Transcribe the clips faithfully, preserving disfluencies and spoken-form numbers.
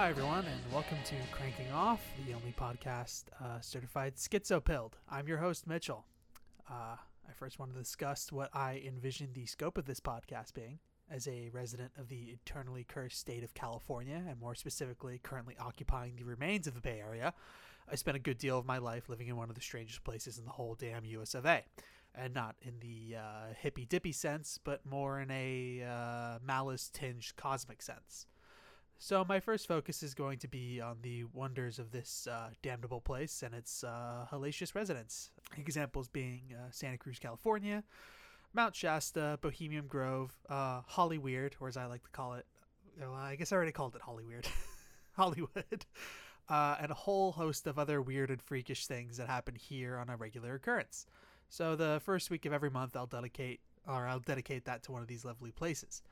Hi, everyone, and welcome to Cranking Off, the only podcast uh, certified schizo-pilled. I'm your host, Mitchell. Uh, I first want to discuss what I envision the scope of this podcast being as a resident of the eternally cursed state of California, and more specifically, currently occupying the remains of the Bay Area. I spent a good deal of my life living in one of the strangest places in the whole damn U S of A, and not in the uh, hippy-dippy sense, but more in a uh, malice-tinged cosmic sense. So my first focus is going to be on the wonders of this uh, damnable place and its uh, hellacious residents. Examples being uh, Santa Cruz, California, Mount Shasta, Bohemian Grove, uh, Hollyweird, or as I like to call it, well, I guess I already called it Hollyweird, Hollywood, uh, and a whole host of other weird and freakish things that happen here on a regular occurrence. So the first week of every month, I'll dedicate, or I'll dedicate that to one of these lovely places.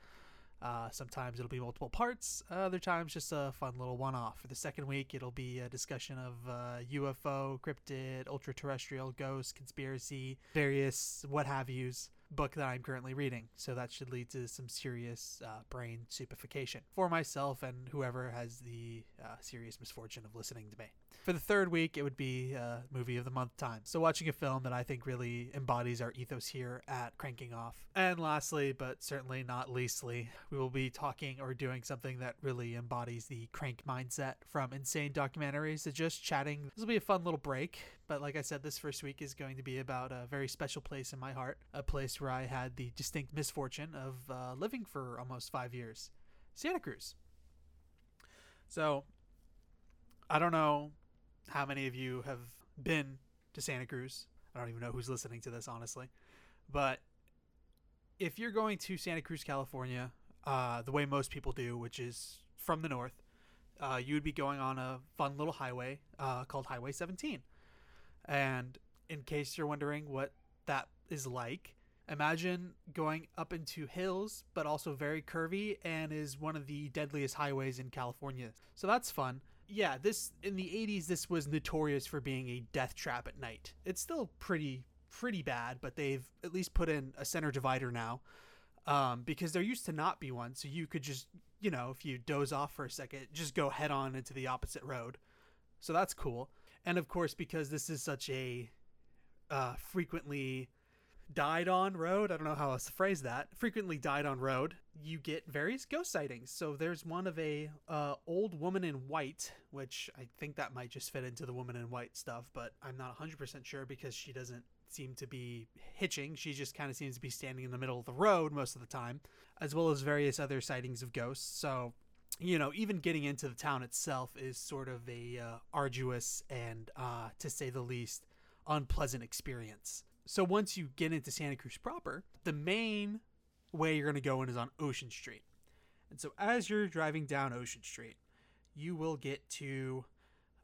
Uh, sometimes it'll be multiple parts, uh, other times just a fun little one-off. For the second week, it'll be a discussion of uh, U F O, cryptid, ultra-terrestrial, ghosts, conspiracy, various what-have-yous book that I'm currently reading. So that should lead to some serious uh, brain stupefaction for myself and whoever has the uh, serious misfortune of listening to me. For the third week, it would be uh, movie of the month time. So watching a film that I think really embodies our ethos here at Cranking Off. And lastly, but certainly not leastly, we will be talking or doing something that really embodies the crank mindset, from insane documentaries to just chatting. This will be a fun little break. But like I said, this first week is going to be about a very special place in my heart, a place where I had the distinct misfortune of uh, living for almost five years, Santa Cruz. So I don't know how many of you have been to Santa Cruz. I don't even know who's listening to this, honestly. But if you're going to Santa Cruz, California, uh, the way most people do, which is from the north, uh, you would be going on a fun little highway uh, called Highway seventeen. And in case you're wondering what that is like, imagine going up into hills, but also very curvy, and is one of the deadliest highways in California. So that's fun. Yeah, this in the eighties, this was notorious for being a death trap at night. It's still pretty, pretty bad, but they've at least put in a center divider now, um, because there used to not be one. So you could just, you know, if you doze off for a second, just go head on into the opposite road. So that's cool. And of course, because this is such a uh, frequently... died on road. I don't know how else to phrase that. Frequently died on road. You get various ghost sightings. So there's one of a uh, old woman in white, which I think that might just fit into the woman in white stuff, but I'm not one hundred percent sure because she doesn't seem to be hitching. She just kind of seems to be standing in the middle of the road most of the time, as well as various other sightings of ghosts. So, you know, even getting into the town itself is sort of a uh, arduous and, uh, to say the least, unpleasant experience. So once you get into Santa Cruz proper, the main way you're going to go in is on Ocean Street. And so as you're driving down Ocean Street, you will get to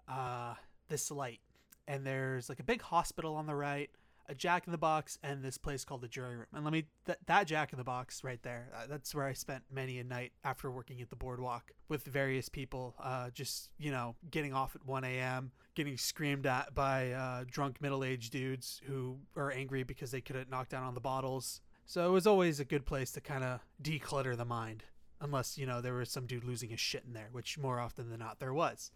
uh, this light. And there's like a big hospital on the right, a Jack-in-the-Box, and this place called the Jury Room. And let me, th- that Jack-in-the-Box right there, uh, that's where I spent many a night after working at the boardwalk with various people, uh, just, you know, getting off at one a.m., getting screamed at by uh, drunk middle-aged dudes who are angry because they couldn't knock down on the bottles. So it was always a good place to kind of declutter the mind, unless, you know, there was some dude losing his shit in there, which more often than not there was.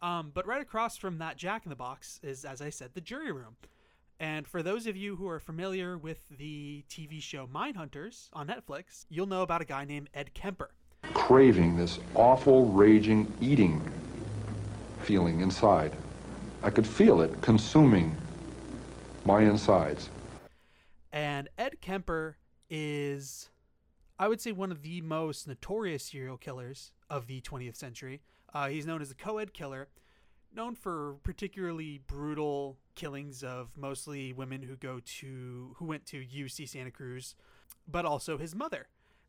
Um, but right across from that Jack-in-the-Box is, as I said, the Jury Room. And for those of you who are familiar with the T V show Mindhunters on Netflix, you'll know about a guy named Ed Kemper. Craving this awful, raging, eating feeling inside. I could feel it consuming my insides. And Ed Kemper is, I would say, one of the most notorious serial killers of the twentieth century. Uh, he's known as the co-ed killer, known for particularly brutal killings of mostly women who go to, who went to U C Santa Cruz, but also his mother.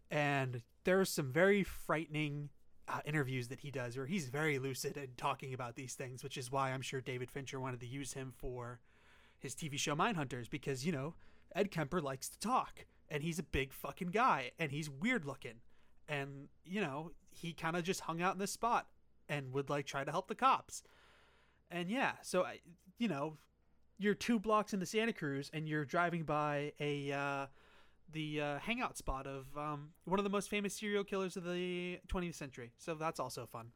And there are some very frightening Uh, interviews that he does where he's very lucid and talking about these things, which is why I'm sure David Fincher wanted to use him for his T V show Mindhunters, because, you know, Ed Kemper likes to talk and he's a big fucking guy and he's weird looking, and, you know, he kind of just hung out in this spot and would like try to help the cops. And yeah, so I, you know, you're two blocks into Santa Cruz and you're driving by a uh the uh, hangout spot of um, one of the most famous serial killers of the twentieth century. So that's also fun.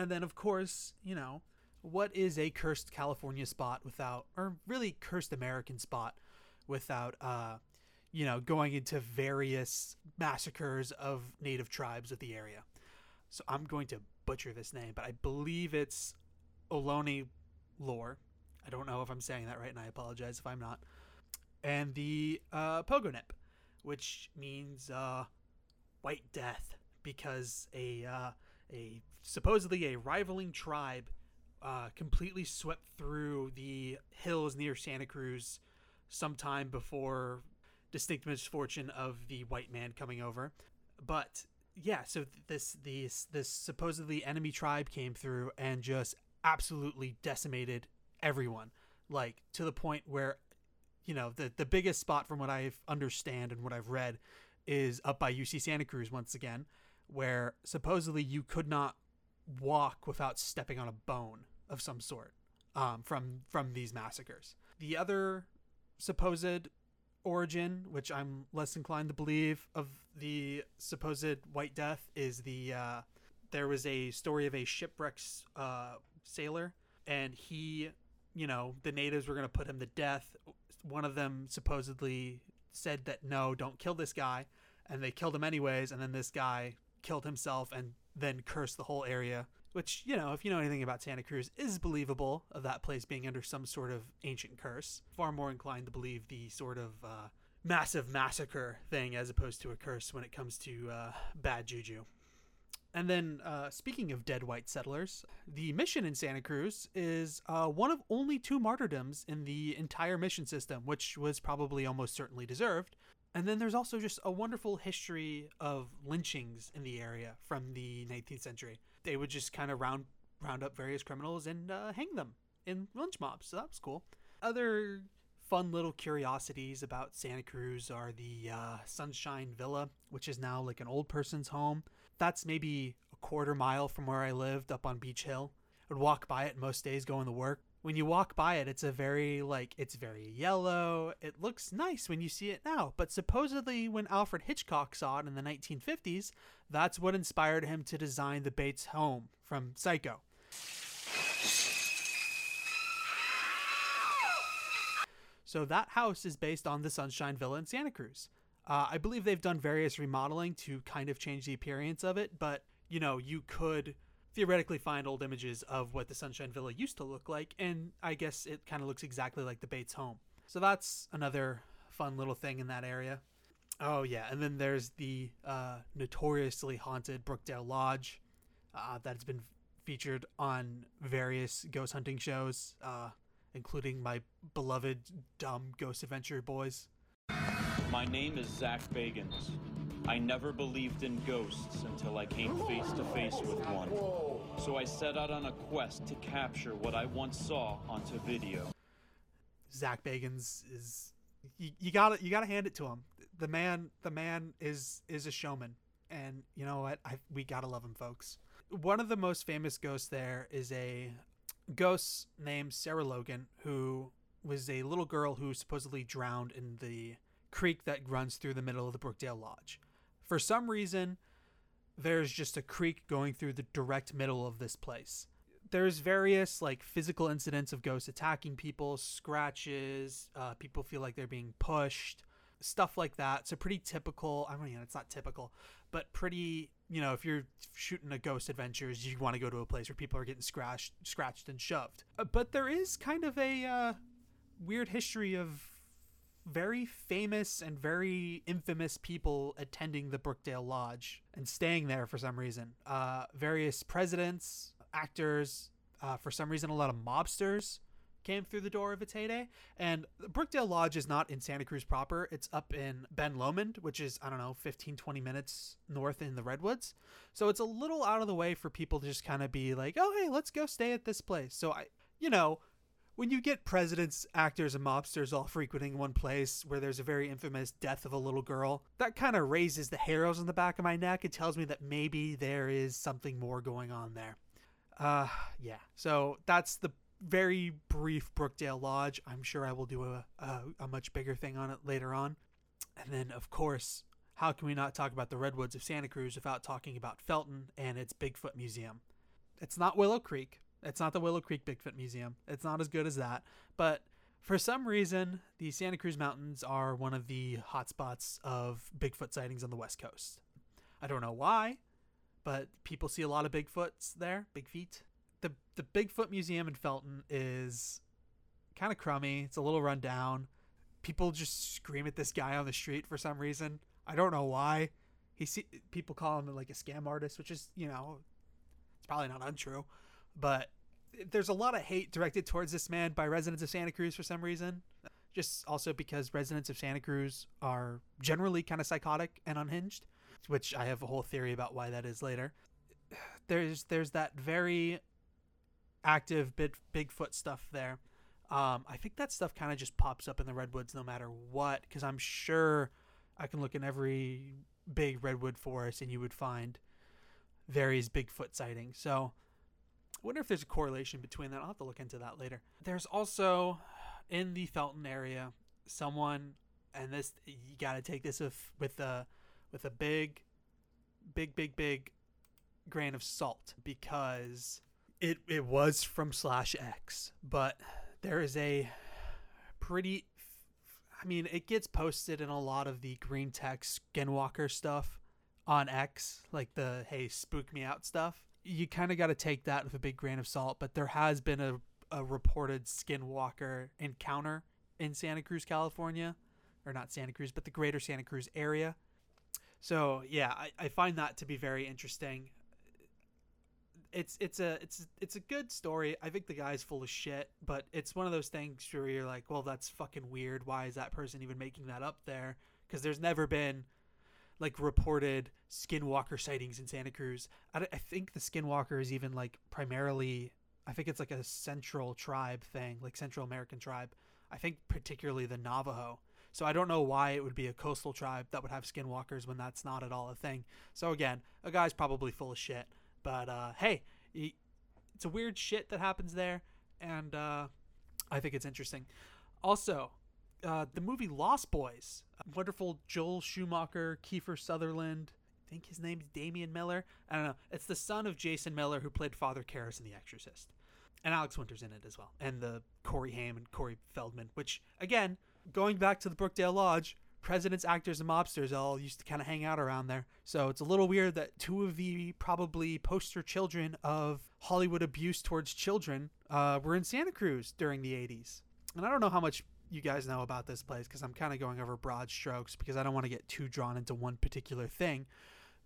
And then, of course, you know, what is a cursed California spot without, or really cursed American spot without, uh, you know, going into various massacres of native tribes of the area. So I'm going to butcher this name, but I believe it's Ohlone lore. I don't know if I'm saying that right, and I apologize if I'm not. And the uh, Pogonip, which means uh, white death, because a uh, a supposedly a rivaling tribe uh, completely swept through the hills near Santa Cruz sometime before distinct misfortune of the white man coming over. But yeah, so this this this supposedly enemy tribe came through and just absolutely decimated everyone, like to the point where, you know, the the biggest spot from what I understand and what I've read is up by U C Santa Cruz once again, where supposedly you could not walk without stepping on a bone of some sort um, from from these massacres. The other supposed origin, which I'm less inclined to believe, of the supposed White Death is the uh, there was a story of a shipwrecked uh, sailor, and he, you know, the natives were going to put him to death. One of them supposedly said that, no, don't kill this guy. And they killed him anyways. And then this guy killed himself and then cursed the whole area, which, you know, if you know anything about Santa Cruz, is believable of that place being under some sort of ancient curse. Far more inclined to believe the sort of uh, massive massacre thing as opposed to a curse when it comes to uh, bad juju. And then, uh, speaking of dead white settlers, the mission in Santa Cruz is uh, one of only two martyrdoms in the entire mission system, which was probably almost certainly deserved. And then there's also just a wonderful history of lynchings in the area from the nineteenth century. They would just kind of round round up various criminals and uh, hang them in lynch mobs, so that was cool. Other fun little curiosities about Santa Cruz are the uh, Sunshine Villa, which is now like an old person's home. That's maybe a quarter mile from where I lived up on Beach Hill. I would walk by it most days going to work. When you walk by it, it's a very, like, it's very yellow. It looks nice when you see it now. But supposedly when Alfred Hitchcock saw it in the nineteen fifties, that's what inspired him to design the Bates home from Psycho. So that house is based on the Sunshine Villa in Santa Cruz. Uh, I believe they've done various remodeling to kind of change the appearance of it, but, you know, you could theoretically find old images of what the Sunshine Villa used to look like, and I guess it kind of looks exactly like the Bates home. So that's another fun little thing in that area. Oh, yeah, and then there's the uh, notoriously haunted Brookdale Lodge uh, that's been featured on various ghost hunting shows, uh, including my beloved dumb Ghost Adventure Boys. My name is Zach Bagans. I never believed in ghosts until I came face to face with one. So I set out on a quest to capture what I once saw onto video. Zach Bagans is, you, you gotta, you gotta hand it to him. The man, the man is, is a showman, and you know what? I, we gotta love him, folks. One of the most famous ghosts there is a ghost named Sarah Logan, who was a little girl who supposedly drowned in the creek that runs through the middle of the Brookdale Lodge. For some reason, there's just a creek going through the direct middle of this place. There's various like physical incidents of ghosts attacking people, scratches, uh, people feel like they're being pushed, stuff like that. So pretty typical. I mean, it's not typical, but pretty, you know, if you're shooting a ghost adventures, you want to go to a place where people are getting scratched, scratched and shoved. Uh, but there is kind of a uh, weird history of very famous and very infamous people attending the Brookdale Lodge and staying there for some reason. Uh, various presidents, actors, uh, for some reason a lot of mobsters came through the door of its heyday. And the Brookdale Lodge is not in Santa Cruz proper. It's up in Ben Lomond, which is, I don't know, fifteen, twenty minutes north in the Redwoods. So it's a little out of the way for people to just kind of be like, oh, hey, let's go stay at this place. So I, you know, when you get presidents, actors, and mobsters all frequenting one place where there's a very infamous death of a little girl, that kind of raises the hairs on the back of my neck. It tells me that maybe there is something more going on there. Uh, yeah. So that's the very brief Brookdale Lodge. I'm sure I will do a, a, a much bigger thing on it later on. And then, of course, how can we not talk about the Redwoods of Santa Cruz without talking about Felton and its Bigfoot Museum? It's not Willow Creek. It's not the Willow Creek Bigfoot Museum. It's not as good as that. But for some reason, the Santa Cruz Mountains are one of the hotspots of Bigfoot sightings on the West Coast. I don't know why, but people see a lot of Bigfoots there, big feet. The the Bigfoot Museum in Felton is kind of crummy. It's a little run down. People just scream at this guy on the street for some reason. I don't know why. He see, people call him like a scam artist, which is, you know, it's probably not untrue. But there's a lot of hate directed towards this man by residents of Santa Cruz for some reason. Just also because residents of Santa Cruz are generally kind of psychotic and unhinged, which I have a whole theory about why that is later. There's there's that very active big, Bigfoot stuff there. Um, I think that stuff kind of just pops up in the redwoods no matter what, because I'm sure I can look in every big redwood forest and you would find various Bigfoot sightings. So I wonder if there's a correlation between that. I'll have to look into that later. There's also in the Felton area someone, and this you got to take this with, with a with a big, big, big, big grain of salt, because it it was from Slash X, but there is a pretty, I mean, it gets posted in a lot of the green tech skinwalker stuff on X, like the, hey, spook me out stuff. You kind of got to take that with a big grain of salt, but there has been a, a reported skinwalker encounter in Santa Cruz, California, or not Santa Cruz, but the greater Santa Cruz area. So yeah, I, I find that to be very interesting. It's it's a it's it's a good story. I think the guy's full of shit, but it's one of those things where you're like, well, that's fucking weird. Why is that person even making that up there? Because there's never been like reported skinwalker sightings in Santa Cruz. I, I think the skinwalker is even like primarily, I think it's like a central tribe thing, like Central American tribe. I think particularly the Navajo. So I don't know why it would be a coastal tribe that would have skinwalkers when that's not at all a thing. So again, a guy's probably full of shit. But, uh, hey, it's a weird shit that happens there, and uh, I think it's interesting. Also, uh, the movie Lost Boys, wonderful Joel Schumacher, Kiefer Sutherland, I think his name's Damian Miller. I don't know. It's the son of Jason Miller, who played Father Karras in The Exorcist. And Alex Winter's in it as well, and the Corey Haim and Corey Feldman, which, again, going back to the Brookdale Lodge, presidents, actors, and mobsters all used to kind of hang out around there. So it's a little weird that two of the probably poster children of Hollywood abuse towards children uh, were in Santa Cruz during the eighties. And I don't know how much you guys know about this place, because I'm kind of going over broad strokes because I don't want to get too drawn into one particular thing.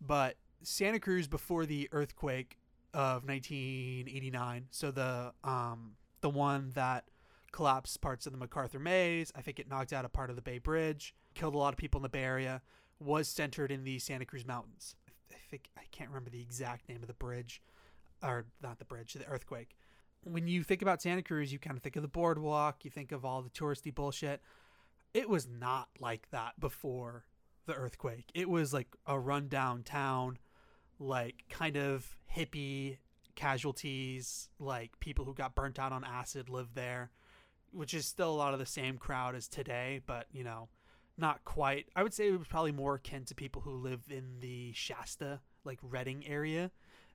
But Santa Cruz before the earthquake of nineteen eighty-nine, so the um, the one that collapsed parts of the MacArthur Maze, I think it knocked out a part of the Bay Bridge, killed a lot of people in the Bay Area, was centered in the Santa Cruz Mountains. I think, I can't remember the exact name of the bridge, or not the bridge, the earthquake. When you think about Santa Cruz, you kind of think of the boardwalk, you think of all the touristy bullshit. It was not like that before the earthquake. It was like a rundown town, like kind of hippie casualties, like people who got burnt out on acid lived there, which is still a lot of the same crowd as today, but, you know, not quite. I would say it was probably more akin to people who live in the Shasta, like Redding area,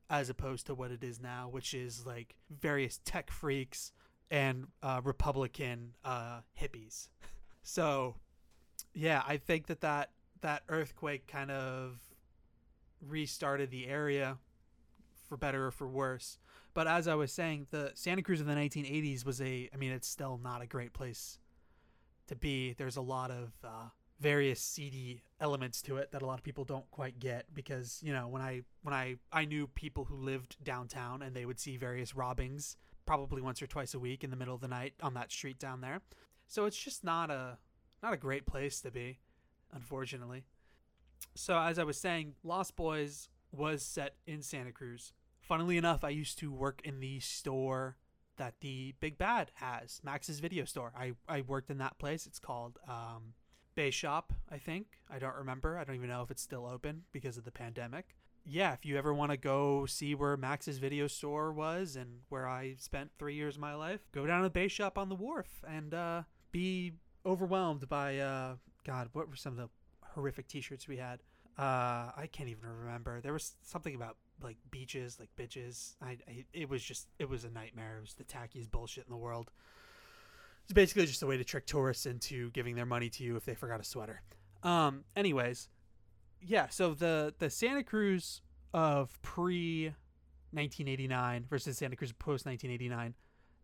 as opposed to what it is now, which is like various tech freaks and uh, Republican uh, hippies. So, yeah, I think that, that that earthquake kind of restarted the area for better or for worse. But as I was saying, the Santa Cruz of the nineteen eighties was a, I mean, it's still not a great place to be. There's a lot of uh, various seedy elements to it that a lot of people don't quite get, because, you know, when I when I I knew people who lived downtown and they would see various robbings probably once or twice a week in the middle of the night on that street down there. So it's just not a not a great place to be, unfortunately. So as I was saying, Lost Boys was set in Santa Cruz. Funnily enough, I used to work in the store that the Big Bad has, Max's video store. I, I worked in that place. It's called um, Bay Shop, I think. I don't remember. I don't even know if it's still open because of the pandemic. Yeah, if you ever want to go see where Max's video store was and where I spent three years of my life, go down to the Bay Shop on the wharf and uh, be overwhelmed by, uh, God, what were some of the horrific t-shirts we had? Uh, I can't even remember. There was something about like beaches, like bitches. I, I it was just it was a nightmare. It was the tackiest bullshit in the world. It's basically just a way to trick tourists into giving their money to you if they forgot a sweater. Um, anyways, yeah. So the the Santa Cruz of pre nineteen eighty-nine versus Santa Cruz post nineteen eighty-nine.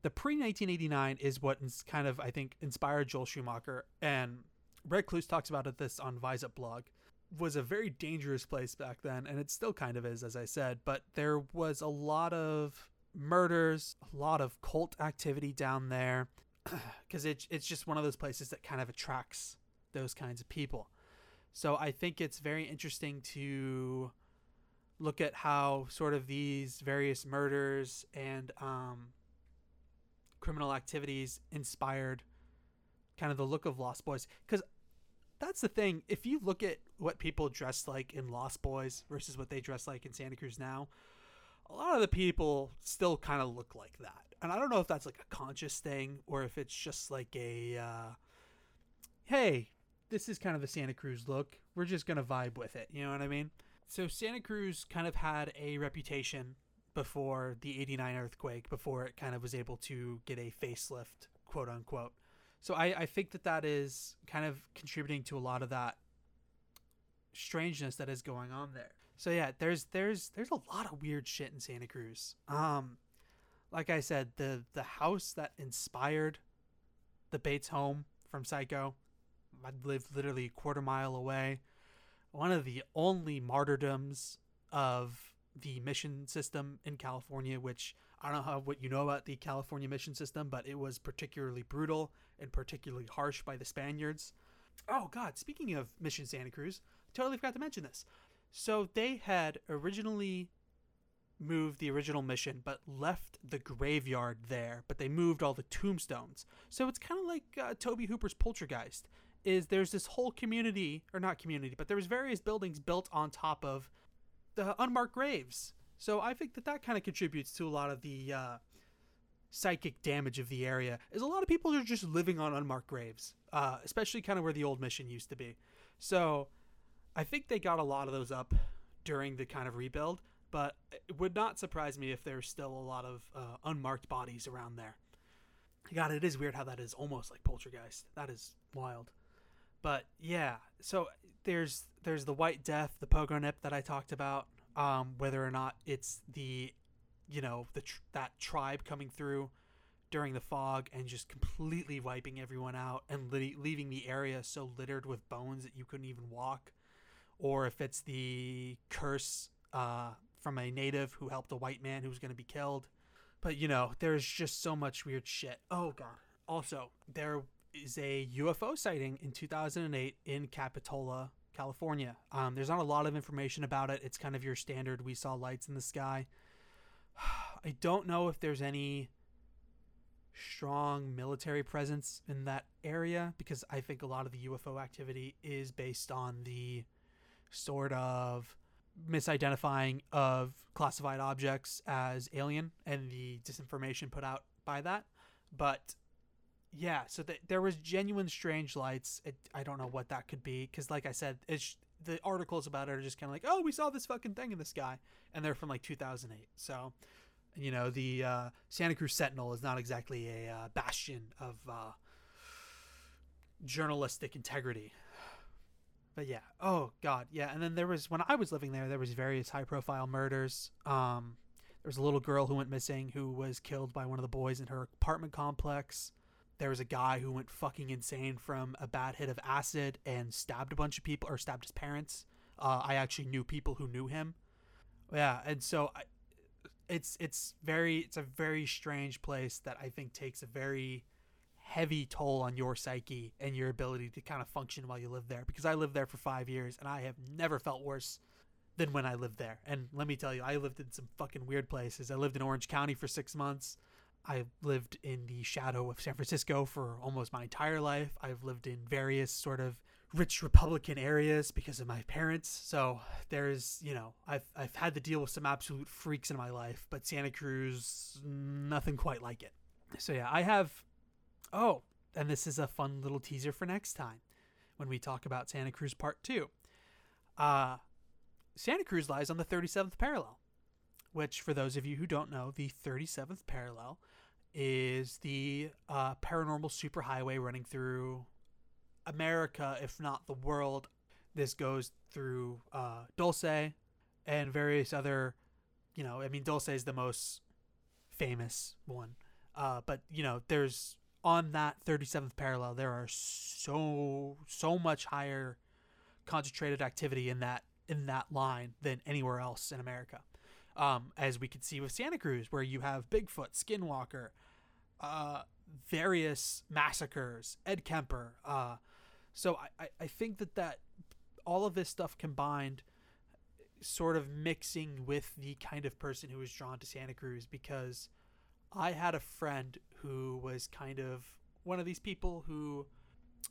The pre nineteen eighty-nine is what is kind of I think inspired Joel Schumacher, and Red Clues talks about this on Vise Up blog. Was a very dangerous place back then, and it still kind of is, as I said, but there was a lot of murders, a lot of cult activity down there, because it, it's just one of those places that kind of attracts those kinds of people. So I think it's very interesting to look at how sort of these various murders and um, criminal activities inspired kind of the look of Lost Boys, because that's the thing. If you look at what people dress like in Lost Boys versus what they dress like in Santa Cruz now, a lot of the people still kind of look like that. And I don't know if that's like a conscious thing or if it's just like a, uh, hey, this is kind of the Santa Cruz look. We're just going to vibe with it. You know what I mean? So Santa Cruz kind of had a reputation before the eighty-nine earthquake, before it kind of was able to get a facelift, quote unquote. So I, I think that that is kind of contributing to a lot of that strangeness that is going on there. So yeah, there's there's there's a lot of weird shit in Santa Cruz. Um, like I said, the the house that inspired the Bates home from Psycho, I lived literally a quarter mile away. One of the only martyrdoms of the mission system in California, which I don't know how, what you know about the California mission system, but it was particularly brutal and particularly harsh by the Spaniards. Oh God, speaking of Mission Santa Cruz, I totally forgot to mention this. So they had originally moved the original mission, but left the graveyard there, but they moved all the tombstones. So it's kind of like uh, Toby Hooper's Poltergeist, is there's this whole community, or not community, but there was various buildings built on top of the unmarked graves. So I think that that kind of contributes to a lot of the uh, psychic damage of the area, is a lot of people are just living on unmarked graves, uh, especially kind of where the old mission used to be. So I think they got a lot of those up during the kind of rebuild, but it would not surprise me if there's still a lot of uh, unmarked bodies around there. God, it is weird how that is almost like Poltergeist. That is wild. But yeah, so there's there's the White Death, the Pogonip that I talked about. Um, whether or not it's the, you know, the tr- that tribe coming through during the fog and just completely wiping everyone out and li- leaving the area so littered with bones that you couldn't even walk, or if it's the curse uh, from a native who helped a white man who was going to be killed. But, you know, there's just so much weird shit. Oh, God. Also, there is a U F O sighting in two thousand eight in Capitola, California. Um, there's not a lot of information about it. It's kind of your standard, we saw lights in the sky. I don't know if there's any strong military presence in that area, because I think a lot of the U F O activity is based on the sort of misidentifying of classified objects as alien and the disinformation put out by that. But yeah, so th- there was genuine strange lights. It, I don't know what that could be, because like I said, it's, the articles about it are just kind of like, oh, we saw this fucking thing in the sky, and they're from like two thousand eight. So, you know, the uh, Santa Cruz Sentinel is not exactly a uh, bastion of uh, journalistic integrity. But yeah, oh God, yeah. And then there was, when I was living there, there was various high-profile murders. Um, there was a little girl who went missing, who was killed by one of the boys in her apartment complex. There was a guy who went fucking insane from a bad hit of acid and stabbed a bunch of people, or stabbed his parents. Uh, I actually knew people who knew him. Yeah, and so I, it's it's very it's a very strange place that I think takes a very heavy toll on your psyche and your ability to kind of function while you live there. Because I lived there for five years and I have never felt worse than when I lived there. And let me tell you, I lived in some fucking weird places. I lived in Orange County for six months. I lived in the shadow of San Francisco for almost my entire life. I've lived in various sort of rich Republican areas because of my parents. So there's, you know, I've I've had to deal with some absolute freaks in my life, but Santa Cruz, nothing quite like it. So yeah, I have, oh, and this is a fun little teaser for next time when we talk about Santa Cruz Part two. Uh, Santa Cruz lies on the thirty-seventh parallel, which, for those of you who don't know, the thirty-seventh parallel is the uh, paranormal superhighway running through America, if not the world. This goes through uh, Dulce and various other, you know, I mean, Dulce is the most famous one. Uh, but, you know, there's on that thirty-seventh parallel, there are so, so much higher concentrated activity in that, in that line than anywhere else in America. Um, as we could see with Santa Cruz, where you have Bigfoot, Skinwalker, uh, various massacres, Ed Kemper. Uh, so I, I think that that all of this stuff combined sort of mixing with the kind of person who was drawn to Santa Cruz, because I had a friend who was kind of one of these people who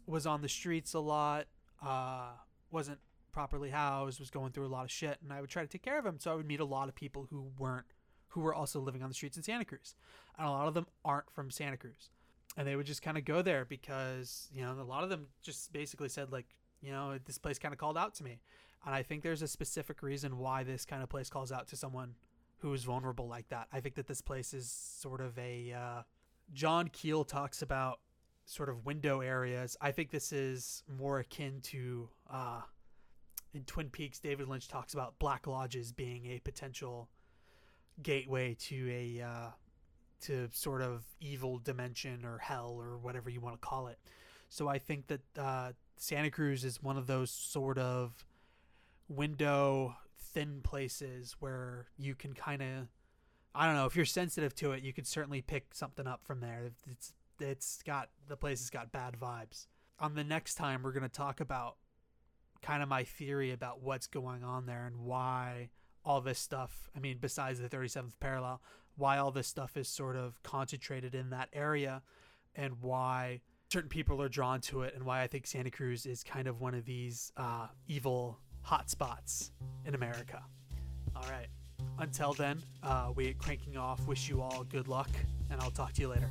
was on the streets a lot, uh, wasn't properly housed, was going through a lot of shit, and I would try to take care of him. So I would meet a lot of people who weren't, who were also living on the streets in Santa Cruz, and a lot of them aren't from Santa Cruz, and they would just kind of go there because, you know, a lot of them just basically said, like, you know, this place kind of called out to me. And I think there's a specific reason why this kind of place calls out to someone who is vulnerable like that. I think that this place is sort of a, uh, John Keel talks about sort of window areas. I think this is more akin to, uh, in Twin Peaks, David Lynch talks about black lodges being a potential gateway to a uh, to sort of evil dimension or hell or whatever you want to call it. So I think that uh, Santa Cruz is one of those sort of window thin places where you can kind of, I don't know, if you're sensitive to it, you could certainly pick something up from there. It's it's got the place has got bad vibes. On the next time, we're gonna talk about kind of my theory about what's going on there and why all this stuff, I mean, besides the thirty-seventh parallel, why all this stuff is sort of concentrated in that area and why certain people are drawn to it and why I think Santa Cruz is kind of one of these uh, evil hotspots in America. All right. Until then, uh, we at Cranking Off wish you all good luck, and I'll talk to you later.